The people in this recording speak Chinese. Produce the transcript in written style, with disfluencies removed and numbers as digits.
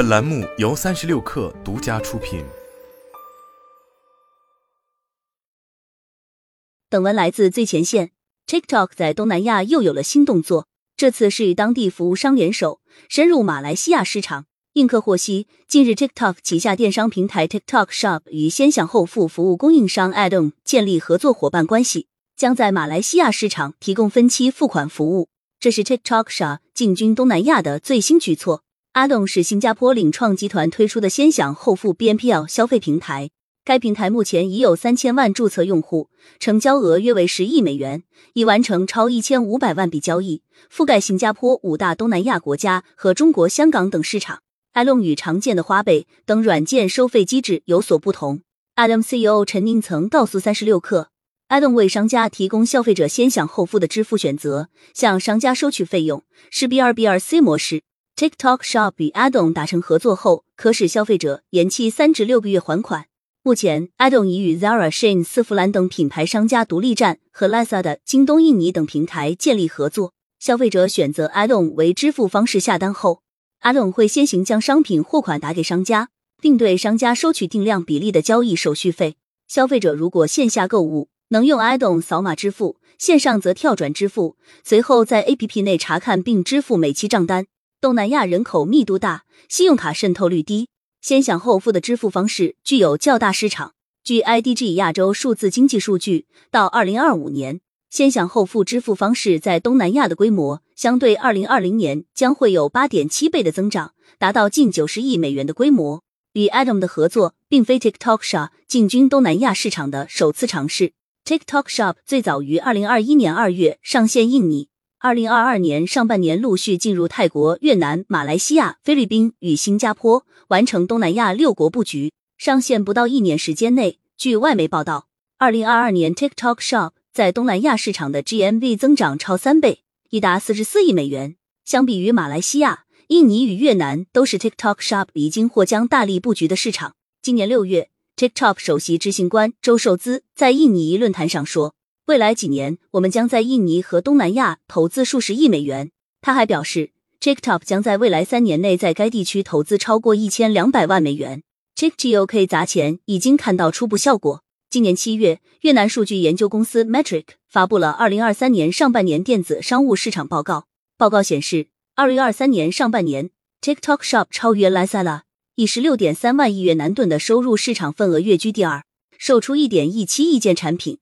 本栏目由36氪独家出品。本文来自最前线。 TikTok 在东南亚又有了新动作，这次是与当地服务商联手，深入马来西亚市场。映客获悉，近日 TikTok 旗下电商平台 TikTok Shop 与先享后付服务供应商 Atome 建立合作伙伴关系，将在马来西亚市场提供分期付款服务。这是 TikTok Shop 进军东南亚的最新举措。Atome 是新加坡领创集团推出的先享后付 BNPL 消费平台，该平台目前已有3000万注册用户，成交额约为10亿美元，已完成超1500万笔交易，覆盖新加坡5大东南亚国家和中国香港等市场。Atome 与常见的花呗等软件收费机制有所不同。Atome CEO 陈宁曾告诉36氪， Atome 为商家提供消费者先享后付的支付选择，向商家收取费用，是 B2B2C 模式。TikTok Shop 与 Atome 达成合作后，可使消费者延期3至6个月还款。目前 Atome 已与 Zara、Shein、丝芙兰等品牌商家独立站和 Lazada、京东印尼等平台建立合作。消费者选择 Atome 为支付方式下单后， Atome 会先行将商品货款打给商家，并对商家收取定量比例的交易手续费。消费者如果线下购物，能用 Atome 扫码支付，线上则跳转支付，随后在 APP 内查看并支付每期账单。东南亚人口密度大，信用卡渗透率低，先享后付的支付方式具有较大市场。据 IDG 亚洲数字经济数据，到2025年，先享后付支付方式在东南亚的规模相对2020年将会有 8.7 倍的增长，达到近90亿美元的规模。与 Atome 的合作并非 TikTok Shop 进军东南亚市场的首次尝试。TikTok Shop 最早于2021年2月上线印尼。2022年上半年陆续进入泰国、越南、马来西亚、菲律宾与新加坡，完成东南亚6国布局。上线不到1年时间内，据外媒报道，2022年 TikTok Shop 在东南亚市场的 GMV 增长超3倍，已达44亿美元。相比于马来西亚、印尼与越南都是 TikTok Shop 已经或将大力布局的市场。今年6月 TikTok 首席执行官周受资在印尼论坛上说，未来几年我们将在印尼和东南亚投资数十亿美元。他还表示， TikTok 将在未来3年内在该地区投资超过1200万美元。TikTok 砸钱已经看到初步效果。今年7月，越南数据研究公司 Metric 发布了2023年上半年电子商务市场报告。报告显示，2023年上半年 TikTok Shop 超越 Lazada， 以 16.3 万亿越南盾的收入市场份额跃居第2，售出 1.17 亿件产品。